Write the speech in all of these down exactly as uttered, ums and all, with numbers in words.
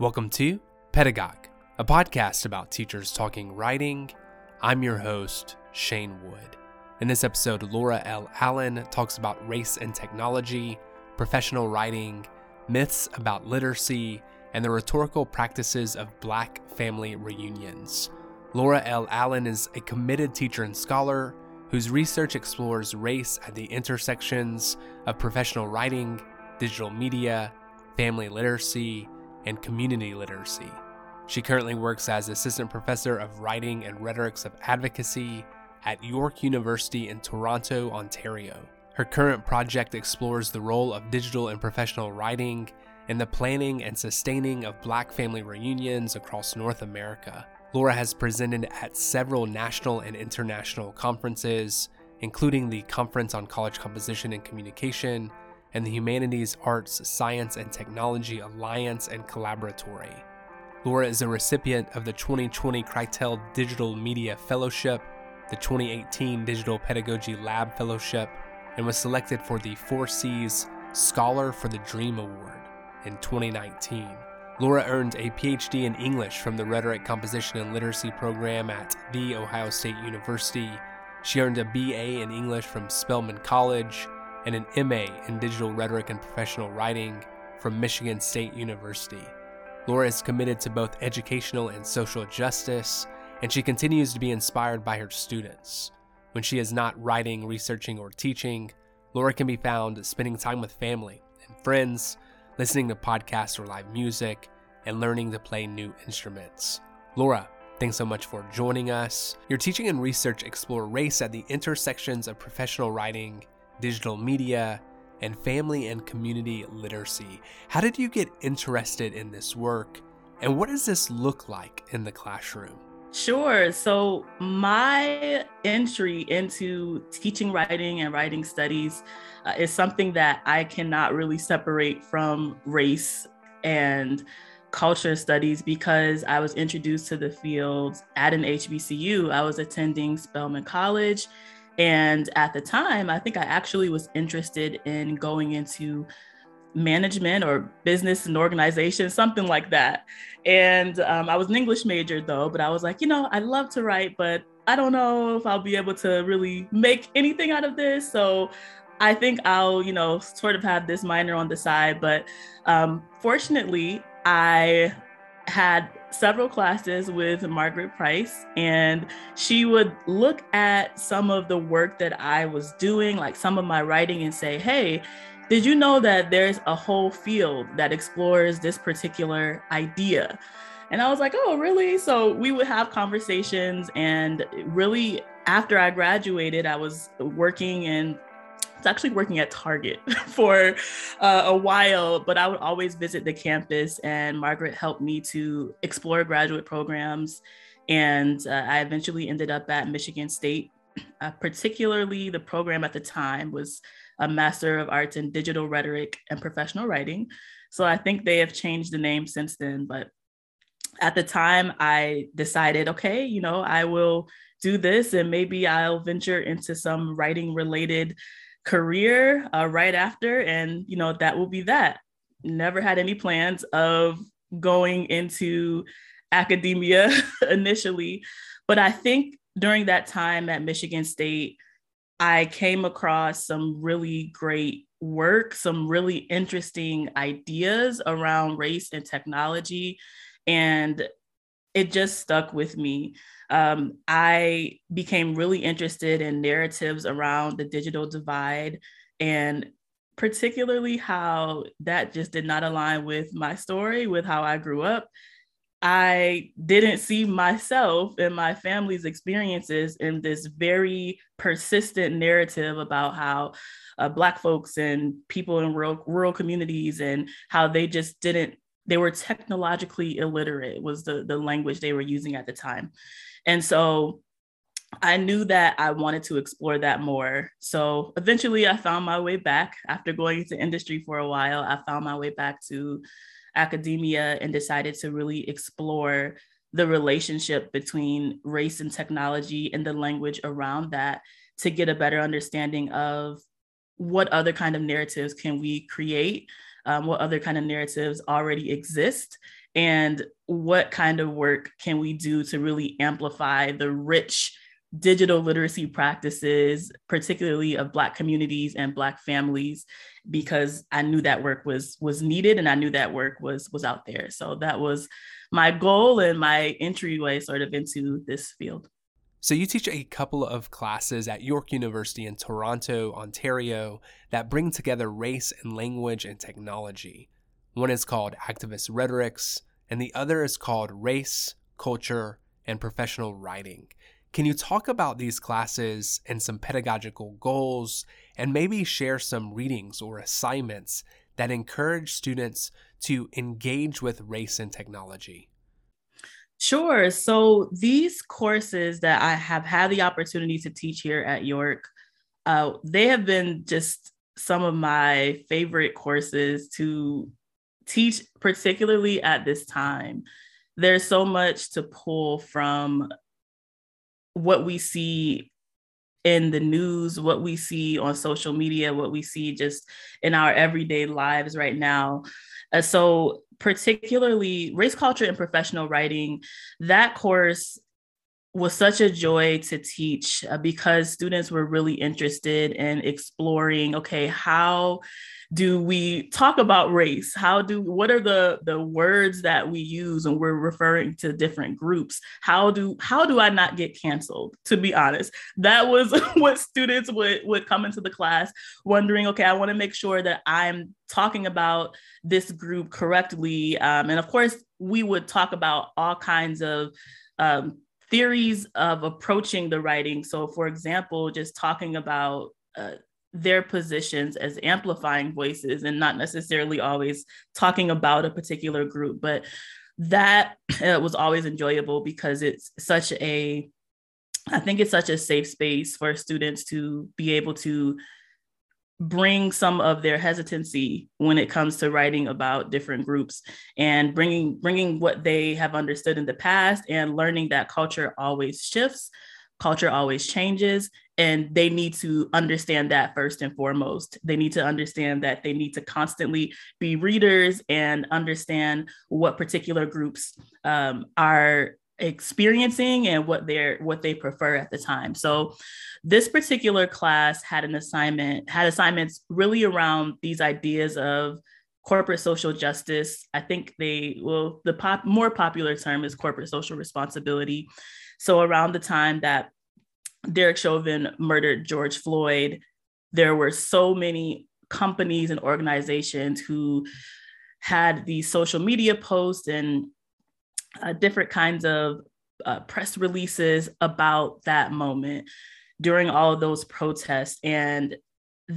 Welcome to Pedagogue, a podcast about teachers talking writing. I'm your host, Shane Wood. In this episode, Laura L. Allen talks about race and technology, professional writing, myths about literacy, and the rhetorical practices of Black family reunions. Laura L. Allen is a committed teacher and scholar whose research explores race at the intersections of professional writing, digital media, family literacy, and community literacy. She currently works as Assistant Professor of Writing and Rhetorics of Advocacy at York University in Toronto, Ontario. Her current project explores the role of digital and professional writing in the planning and sustaining of Black family reunions across North America. Laura has presented at several national and international conferences, including the Conference on College Composition and Communication, and the Humanities, Arts, Science, and Technology Alliance and Collaboratory. Laura is a recipient of the twenty twenty Kreitel Digital Media Fellowship, the twenty eighteen Digital Pedagogy Lab Fellowship, and was selected for the four C's Scholar for the Dream Award in twenty nineteen. Laura earned a P H D in English from the Rhetoric, Composition, and Literacy program at The Ohio State University. She earned a B A in English from Spelman College, and an M A in Digital Rhetoric and Professional Writing from Michigan State University. Laura is committed to both educational and social justice, and she continues to be inspired by her students. When she is not writing, researching, or teaching, Laura can be found spending time with family and friends, listening to podcasts or live music, and learning to play new instruments. Laura, thanks so much for joining us. Your teaching and research explore race at the intersections of professional writing, digital media, and family and community literacy. How did you get interested in this work, and what does this look like in the classroom? Sure. So my entry into teaching writing and writing studies uh, is something that I cannot really separate from race and culture studies, because I was introduced to the field at an H B C U. I was attending Spelman College. And at the time, I think I actually was interested in going into management or business and organization, something like that. And um, I was an English major, though, but I was like, you know, I love to write, but I don't know if I'll be able to really make anything out of this. So I think I'll, you know, sort of have this minor on the side. But um, fortunately, I had several classes with Margaret Price, and she would look at some of the work that I was doing, like some of my writing, and say, hey, did you know that there's a whole field that explores this particular idea? And I was like, oh, really? So we would have conversations, and really after I graduated, I was working in I was actually working at Target for uh, a while, but I would always visit the campus, and Margaret helped me to explore graduate programs. And uh, I eventually ended up at Michigan State. Uh, particularly, the program at the time was a Master of Arts in Digital Rhetoric and Professional Writing. So I think they have changed the name since then. But at the time, I decided, okay, you know, I will do this, and maybe I'll venture into some writing related career uh, right after, and you know, that will be that. Never had any plans of going into academia initially, but I think during that time at Michigan State, I came across some really great work, some really interesting ideas around race and technology, and it just stuck with me. Um, I became really interested in narratives around the digital divide, and particularly how that just did not align with my story, with how I grew up. I didn't see myself and my family's experiences in this very persistent narrative about how uh, Black folks and people in rural, rural communities, and how they just didn't They were technologically illiterate was the, the language they were using at the time. And so I knew that I wanted to explore that more. So eventually I found my way back after going into industry for a while. I found my way back to academia and decided to really explore the relationship between race and technology and the language around that, to get a better understanding of what other kind of narratives can we create. Um, what other kind of narratives already exist, and what kind of work can we do to really amplify the rich digital literacy practices, particularly of Black communities and Black families, because I knew that work was was needed and I knew that work was was out there. So that was my goal and my entryway sort of into this field. So you teach a couple of classes at York University in Toronto, Ontario, that bring together race and language and technology. One is called Activist Rhetorics, and the other is called Race, Culture, and Professional Writing. Can you talk about these classes and some pedagogical goals, and maybe share some readings or assignments that encourage students to engage with race and technology? Sure. So these courses that I have had the opportunity to teach here at York, uh, they have been just some of my favorite courses to teach, particularly at this time. There's so much to pull from what we see in the news, what we see on social media, what we see just in our everyday lives right now. Uh, so particularly race, culture, and professional writing, that course was such a joy to teach because students were really interested in exploring, okay, how do we talk about race? How do, what are the, the words that we use when we're referring to different groups? How do, how do I not get canceled? To be honest, that was what students would, would come into the class wondering, okay, I want to make sure that I'm talking about this group correctly. Um, and of course, we would talk about all kinds of um, theories of approaching the writing. So for example, just talking about uh, their positions as amplifying voices and not necessarily always talking about a particular group. But that uh, was always enjoyable because it's such a, I think it's such a safe space for students to be able to bring some of their hesitancy when it comes to writing about different groups and bringing bringing what they have understood in the past and learning that culture always shifts, culture always changes, and they need to understand that first and foremost. They need to understand that they need to constantly be readers and understand what particular groups um, are experiencing and what they're what they prefer at the time. So this particular class had an assignment, had assignments really around these ideas of corporate social justice. I think they, well, the pop, more popular term is corporate social responsibility. So around the time that Derek Chauvin murdered George Floyd, there were so many companies and organizations who had these social media posts and Uh, different kinds of uh, press releases about that moment during all of those protests. And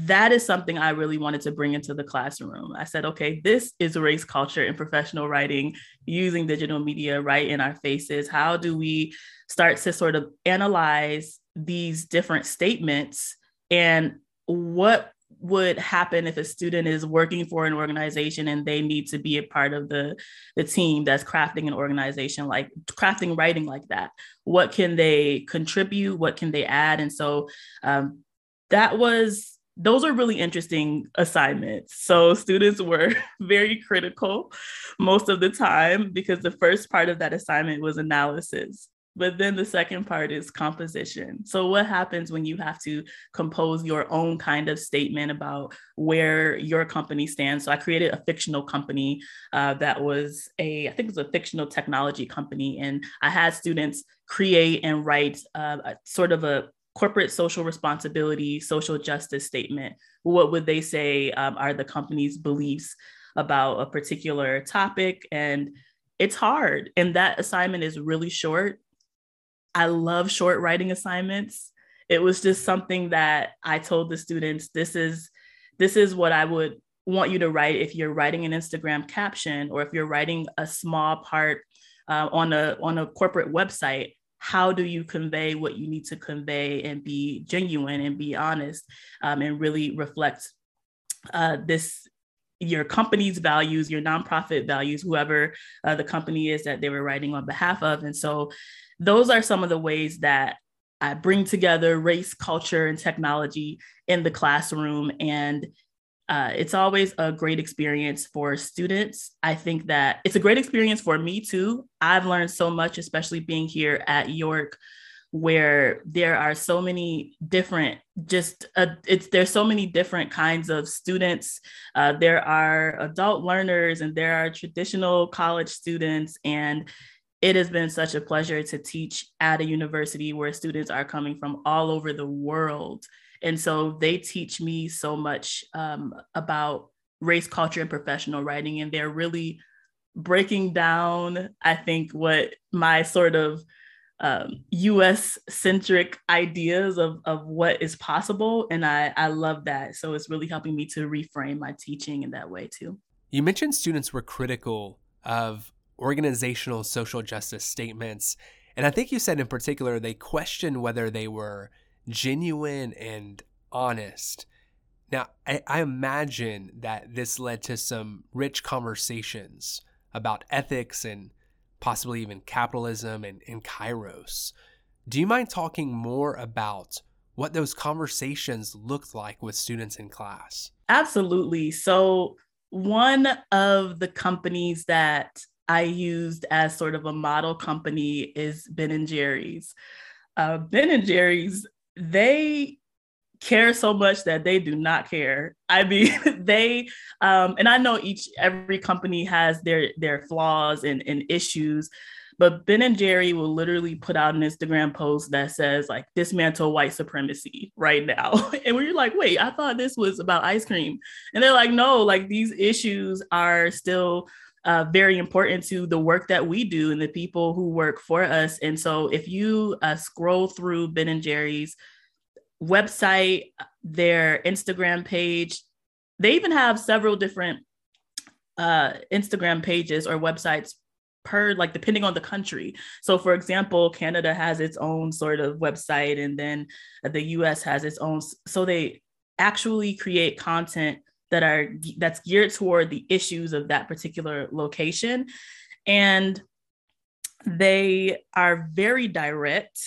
that is something I really wanted to bring into the classroom. I said, okay, this is race, culture, and professional writing using digital media right in our faces. How do we start to sort of analyze these different statements and what would happen if a student is working for an organization and they need to be a part of the, the team that's crafting an organization, like crafting writing like that? What can they contribute? What can they add? And so um, that was, those are really interesting assignments. So students were very critical most of the time because the first part of that assignment was analysis. But then the second part is composition. So what happens when you have to compose your own kind of statement about where your company stands? So I created a fictional company uh, that was a, I think it was a fictional technology company. And I had students create and write uh, a, sort of a corporate social responsibility, social justice statement. What would they say um, are the company's beliefs about a particular topic? And it's hard. And that assignment is really short. I love short writing assignments. It was just something that I told the students, this is, this is what I would want you to write if you're writing an Instagram caption or if you're writing a small part uh, on a, on a corporate website. How do you convey what you need to convey and be genuine and be honest um, and really reflect uh, this, your company's values, your nonprofit values, whoever uh, the company is that they were writing on behalf of. And so those are some of the ways that I bring together race, culture, and technology in the classroom. And Uh, it's always a great experience for students. I think that it's a great experience for me too. I've learned so much, especially being here at York, where there are so many different, just uh, it's there's so many different kinds of students. Uh, there are adult learners and there are traditional college students, and it has been such a pleasure to teach at a university where students are coming from all over the world. And so they teach me so much um, about race, culture, and professional writing. And they're really breaking down, I think, what my sort of um, U S-centric ideas of, of what is possible. And I, I love that. So it's really helping me to reframe my teaching in that way, too. You mentioned students were critical of organizational social justice statements. And I think you said in particular, they questioned whether they were genuine and honest. Now, I, I imagine that this led to some rich conversations about ethics and possibly even capitalism and, and kairos. Do you mind talking more about what those conversations looked like with students in class? Absolutely. So one of the companies that I used as sort of a model company is Ben and Jerry's. Uh, Ben and Jerry's, they care so much that they do not care. I mean, they, um, and I know each, every company has their, their flaws and, and issues, but Ben and Jerry will literally put out an Instagram post that says like, dismantle white supremacy right now. And we're like, wait, I thought this was about ice cream. And they're like, no, like these issues are still Uh, very important to the work that we do and the people who work for us. And so if you uh, scroll through Ben and Jerry's website, their Instagram page, they even have several different uh, Instagram pages or websites per, like, depending on the country. So for example, Canada has its own sort of website, and then the U S has its own. So they actually create content that are that's geared toward the issues of that particular location. And they are very direct,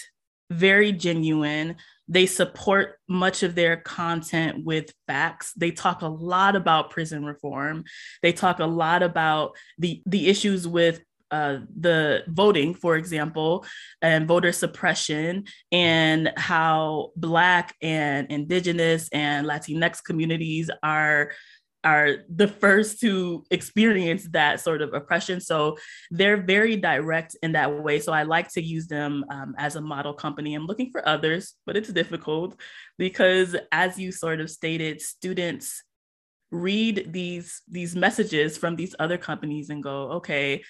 very genuine. They support much of their content with facts. They talk a lot about prison reform. They talk a lot about the, the issues with Uh, the voting, for example, and voter suppression, and how Black and Indigenous and Latinx communities are, are the first to experience that sort of oppression. So they're very direct in that way. So I like to use them um, as a model company. I'm looking for others, but it's difficult because, as you sort of stated, students read these, these messages from these other companies and go, okay,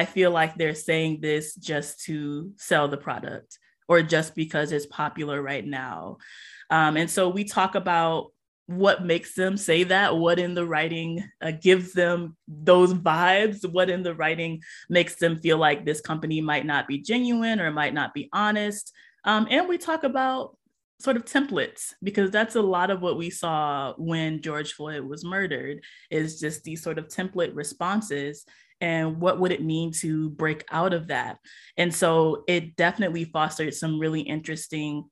I feel like they're saying this just to sell the product or just because it's popular right now. Um, and so we talk about what makes them say that, what in the writing uh, gives them those vibes, what in the writing makes them feel like this company might not be genuine or might not be honest. Um, and we talk about sort of templates, because that's a lot of what we saw when George Floyd was murdered, is just these sort of template responses. And what would it mean to break out of that? And so it definitely fostered some really interesting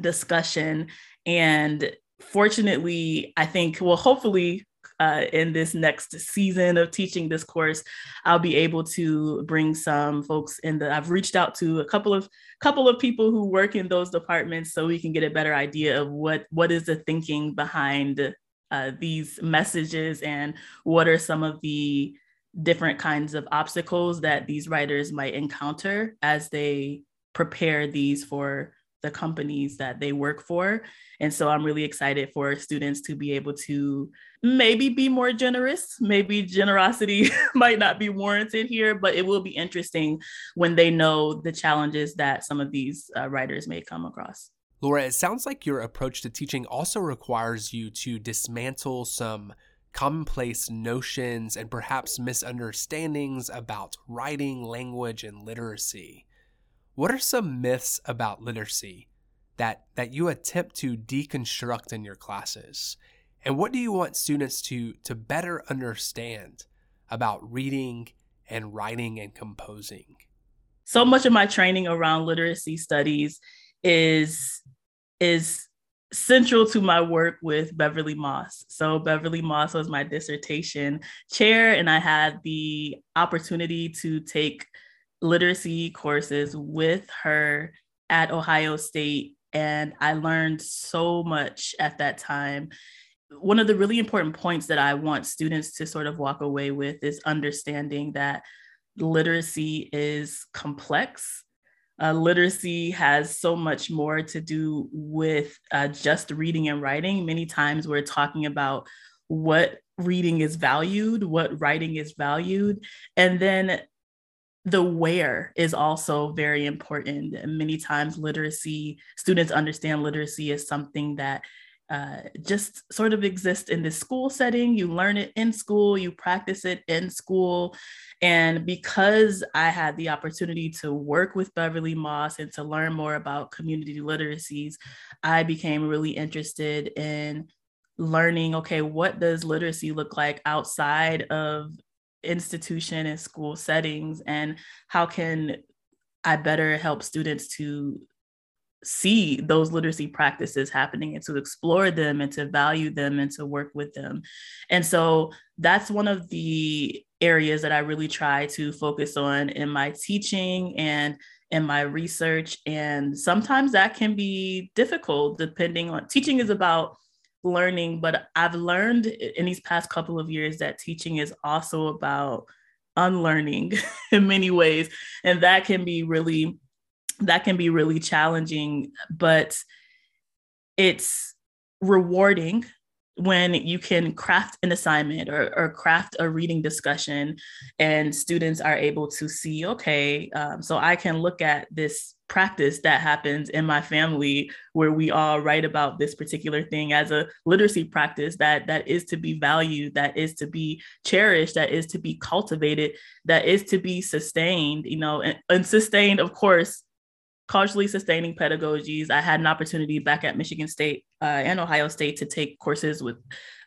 discussion. And fortunately, I think, well, hopefully uh, in this next season of teaching this course, I'll be able to bring some folks in the, I've reached out to a couple of couple of people who work in those departments so we can get a better idea of what what is the thinking behind uh, these messages, and what are some of the different kinds of obstacles that these writers might encounter as they prepare these for the companies that they work for. And so I'm really excited for students to be able to maybe be more generous. Maybe generosity might not be warranted here, but it will be interesting when they know the challenges that some of these uh, writers may come across. Laura, it sounds like your approach to teaching also requires you to dismantle some commonplace notions and perhaps misunderstandings about writing, language, and literacy. What are some myths about literacy that, that you attempt to deconstruct in your classes? And what do you want students to, to better understand about reading and writing and composing? So much of my training around literacy studies is, is central to my work with Beverly Moss. So Beverly Moss was my dissertation chair, and I had the opportunity to take literacy courses with her at Ohio State. And I learned so much at that time. One of the really important points that I want students to sort of walk away with is understanding that literacy is complex. Uh, literacy has so much more to do with uh, just reading and writing. Many times we're talking about what reading is valued, what writing is valued, and then the where is also very important. Many times literacy, students understand literacy as something that uh, just sort of exists in the school setting. You learn it in school, you practice it in school. And because I had the opportunity to work with Beverly Moss and to learn more about community literacies, I became really interested in learning, okay, what does literacy look like outside of institution and school settings, and how can I better help students to see those literacy practices happening and to explore them and to value them and to work with them. And so that's one of the areas that I really try to focus on in my teaching and in my research. And sometimes that can be difficult depending on, teaching is about learning, but I've learned in these past couple of years that teaching is also about unlearning in many ways, and that can be really that can be really challenging, but it's rewarding when you can craft an assignment or, or craft a reading discussion, and students are able to see, okay, um, so I can look at this practice that happens in my family where we all write about this particular thing as a literacy practice that that is to be valued, that is to be cherished, that is to be cultivated, that is to be sustained, you know, and, and sustained, of course, culturally sustaining pedagogies. I had an opportunity back at Michigan State uh, and Ohio State to take courses with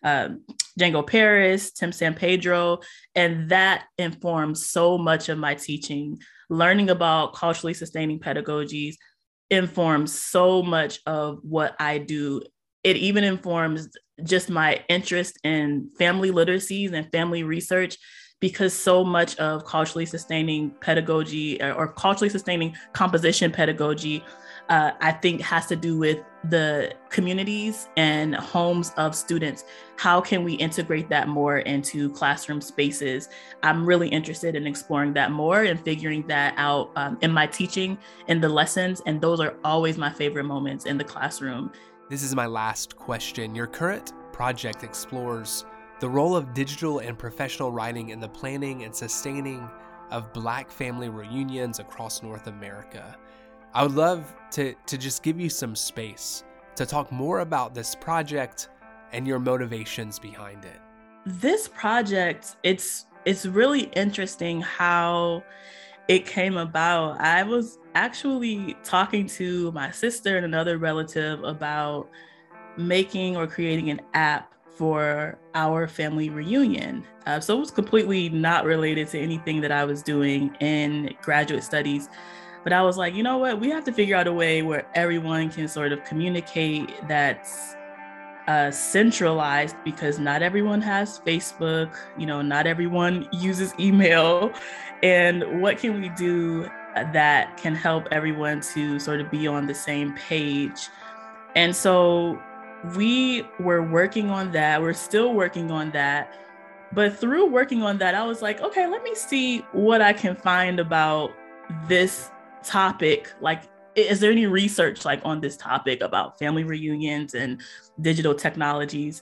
um, Django Paris, Tim San Pedro, and that informs so much of my teaching. Learning about culturally sustaining pedagogies informs so much of what I do. It even informs just my interest in family literacies and family research, because so much of culturally sustaining pedagogy or, or culturally sustaining composition pedagogy, uh, I think has to do with the communities and homes of students. How can we integrate that more into classroom spaces? I'm really interested in exploring that more and figuring that out um, in my teaching and the lessons. And those are always my favorite moments in the classroom. This is my last question. Your current project explores the role of digital and professional writing in the planning and sustaining of Black family reunions across North America. I would love to, to just give you some space to talk more about this project and your motivations behind it. This project, it's it's really interesting how it came about. I was actually talking to my sister and another relative about making or creating an app for our family reunion. Uh, so it was completely not related to anything that I was doing in graduate studies. But I was like, you know what, we have to figure out a way where everyone can sort of communicate that's uh, centralized, because not everyone has Facebook, you know, not everyone uses email. And what can we do that can help everyone to sort of be on the same page? And so we were working on that. We're still working on that. But through working on that, I was like, okay, let me see what I can find about this topic. Like, is there any research like on this topic about family reunions and digital technologies?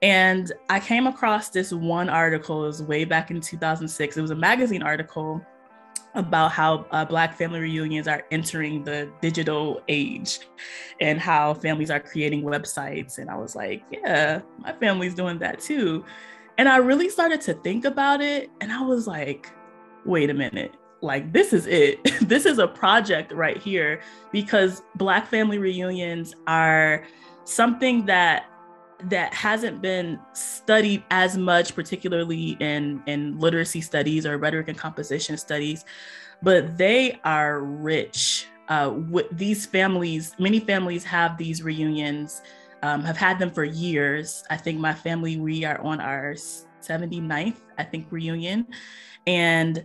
And I came across this one article. It was way back in two thousand six. It was a magazine article about how uh, Black family reunions are entering the digital age and how families are creating websites. And I was like, yeah, my family's doing that too. And I really started to think about it. And I was like, wait a minute. Like, this is it. This is a project right here, because Black family reunions are something that that hasn't been studied as much, particularly in, in literacy studies or rhetoric and composition studies, but they are rich. Uh, with these families, many families have these reunions um, have had them for years. I think my family, we are on our seventy-ninth, I think, reunion, and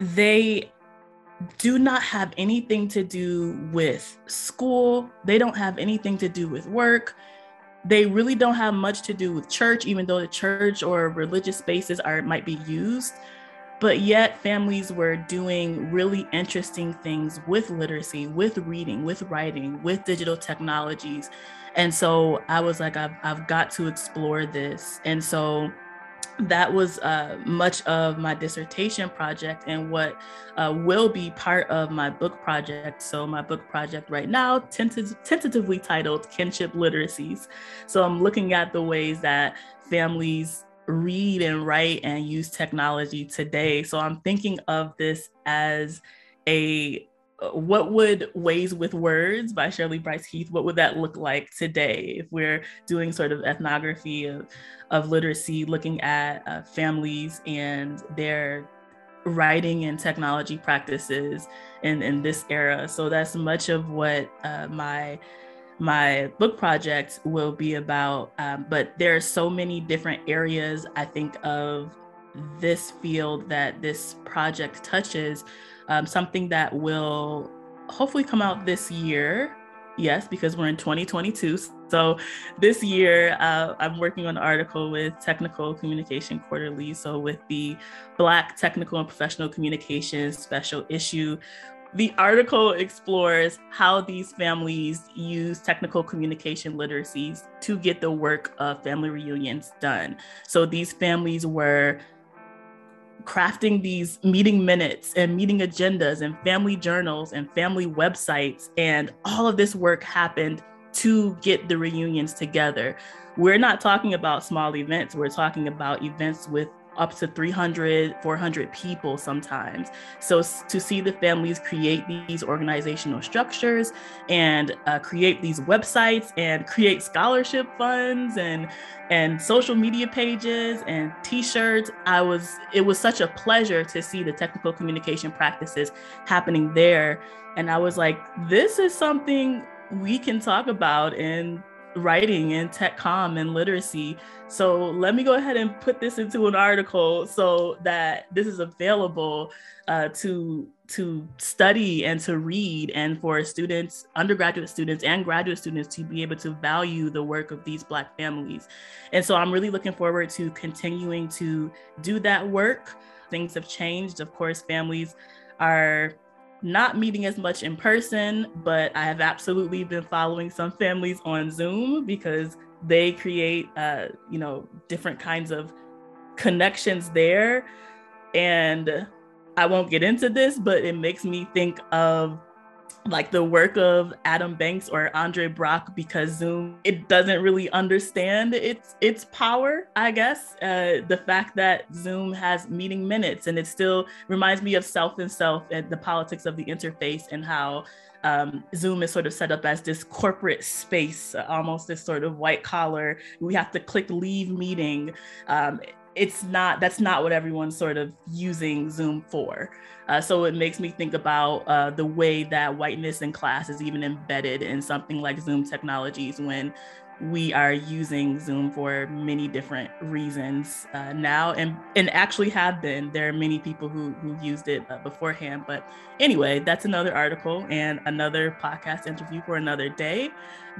they do not have anything to do with school. They don't have anything to do with work. They really don't have much to do with church, even though the church or religious spaces are might be used. But yet families were doing really interesting things with literacy, with reading, with writing, with digital technologies. And so I was like, I've, I've got to explore this. And so that was uh, much of my dissertation project and what uh, will be part of my book project. So my book project right now, tentative, tentatively titled Kinship Literacies. So I'm looking at the ways that families read and write and use technology today. So I'm thinking of this as a, what would Ways with Words by Shirley Bryce Heath, what would that look like today? If we're doing sort of ethnography of, of literacy, looking at uh, families and their writing and technology practices in, in this era. So that's much of what uh, my My book project will be about, um, but there are so many different areas, I think, of this field that this project touches. Um, something that will hopefully come out this year. Yes, because we're in twenty twenty-two. So this year, uh, I'm working on an article with Technical Communication Quarterly. So with the Black Technical and Professional Communications special issue, the article explores how these families use technical communication literacies to get the work of family reunions done. So these families were crafting these meeting minutes and meeting agendas and family journals and family websites, and all of this work happened to get the reunions together. We're not talking about small events, we're talking about events with up to three hundred, four hundred people sometimes. So to see the families create these organizational structures and uh, create these websites and create scholarship funds and and social media pages and t-shirts, I was, it was such a pleasure to see the technical communication practices happening there. And I was like, this is something we can talk about in writing and tech comm and literacy. So let me go ahead and put this into an article so that this is available uh, to to study and to read, and for students, undergraduate students and graduate students, to be able to value the work of these Black families. And so I'm really looking forward to continuing to do that work. Things have changed. Of course, families are not meeting as much in person, but I have absolutely been following some families on Zoom because they create, uh, you know, different kinds of connections there. And I won't get into this, but it makes me think of like the work of Adam Banks or Andre Brock, because Zoom, it doesn't really understand its its power, I guess. Uh, the fact that Zoom has meeting minutes, and it still reminds me of Self and Self and the politics of the interface, and how um, Zoom is sort of set up as this corporate space, almost this sort of white collar, we have to click leave meeting. Um, it's not, that's not what everyone's sort of using Zoom for. Uh, so it makes me think about uh, the way that whiteness in class is even embedded in something like Zoom technologies, when we are using Zoom for many different reasons uh, now, and, and actually have been. There are many people who, who used it uh, beforehand. But anyway, that's another article and another podcast interview for another day.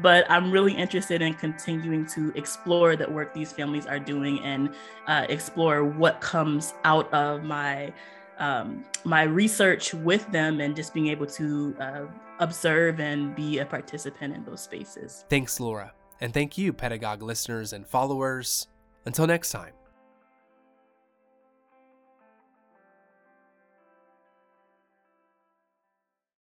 But I'm really interested in continuing to explore the work these families are doing, and uh, explore what comes out of my um, my research with them, and just being able to uh, observe and be a participant in those spaces. Thanks, Laura. And thank you, Pedagogue listeners and followers. Until next time.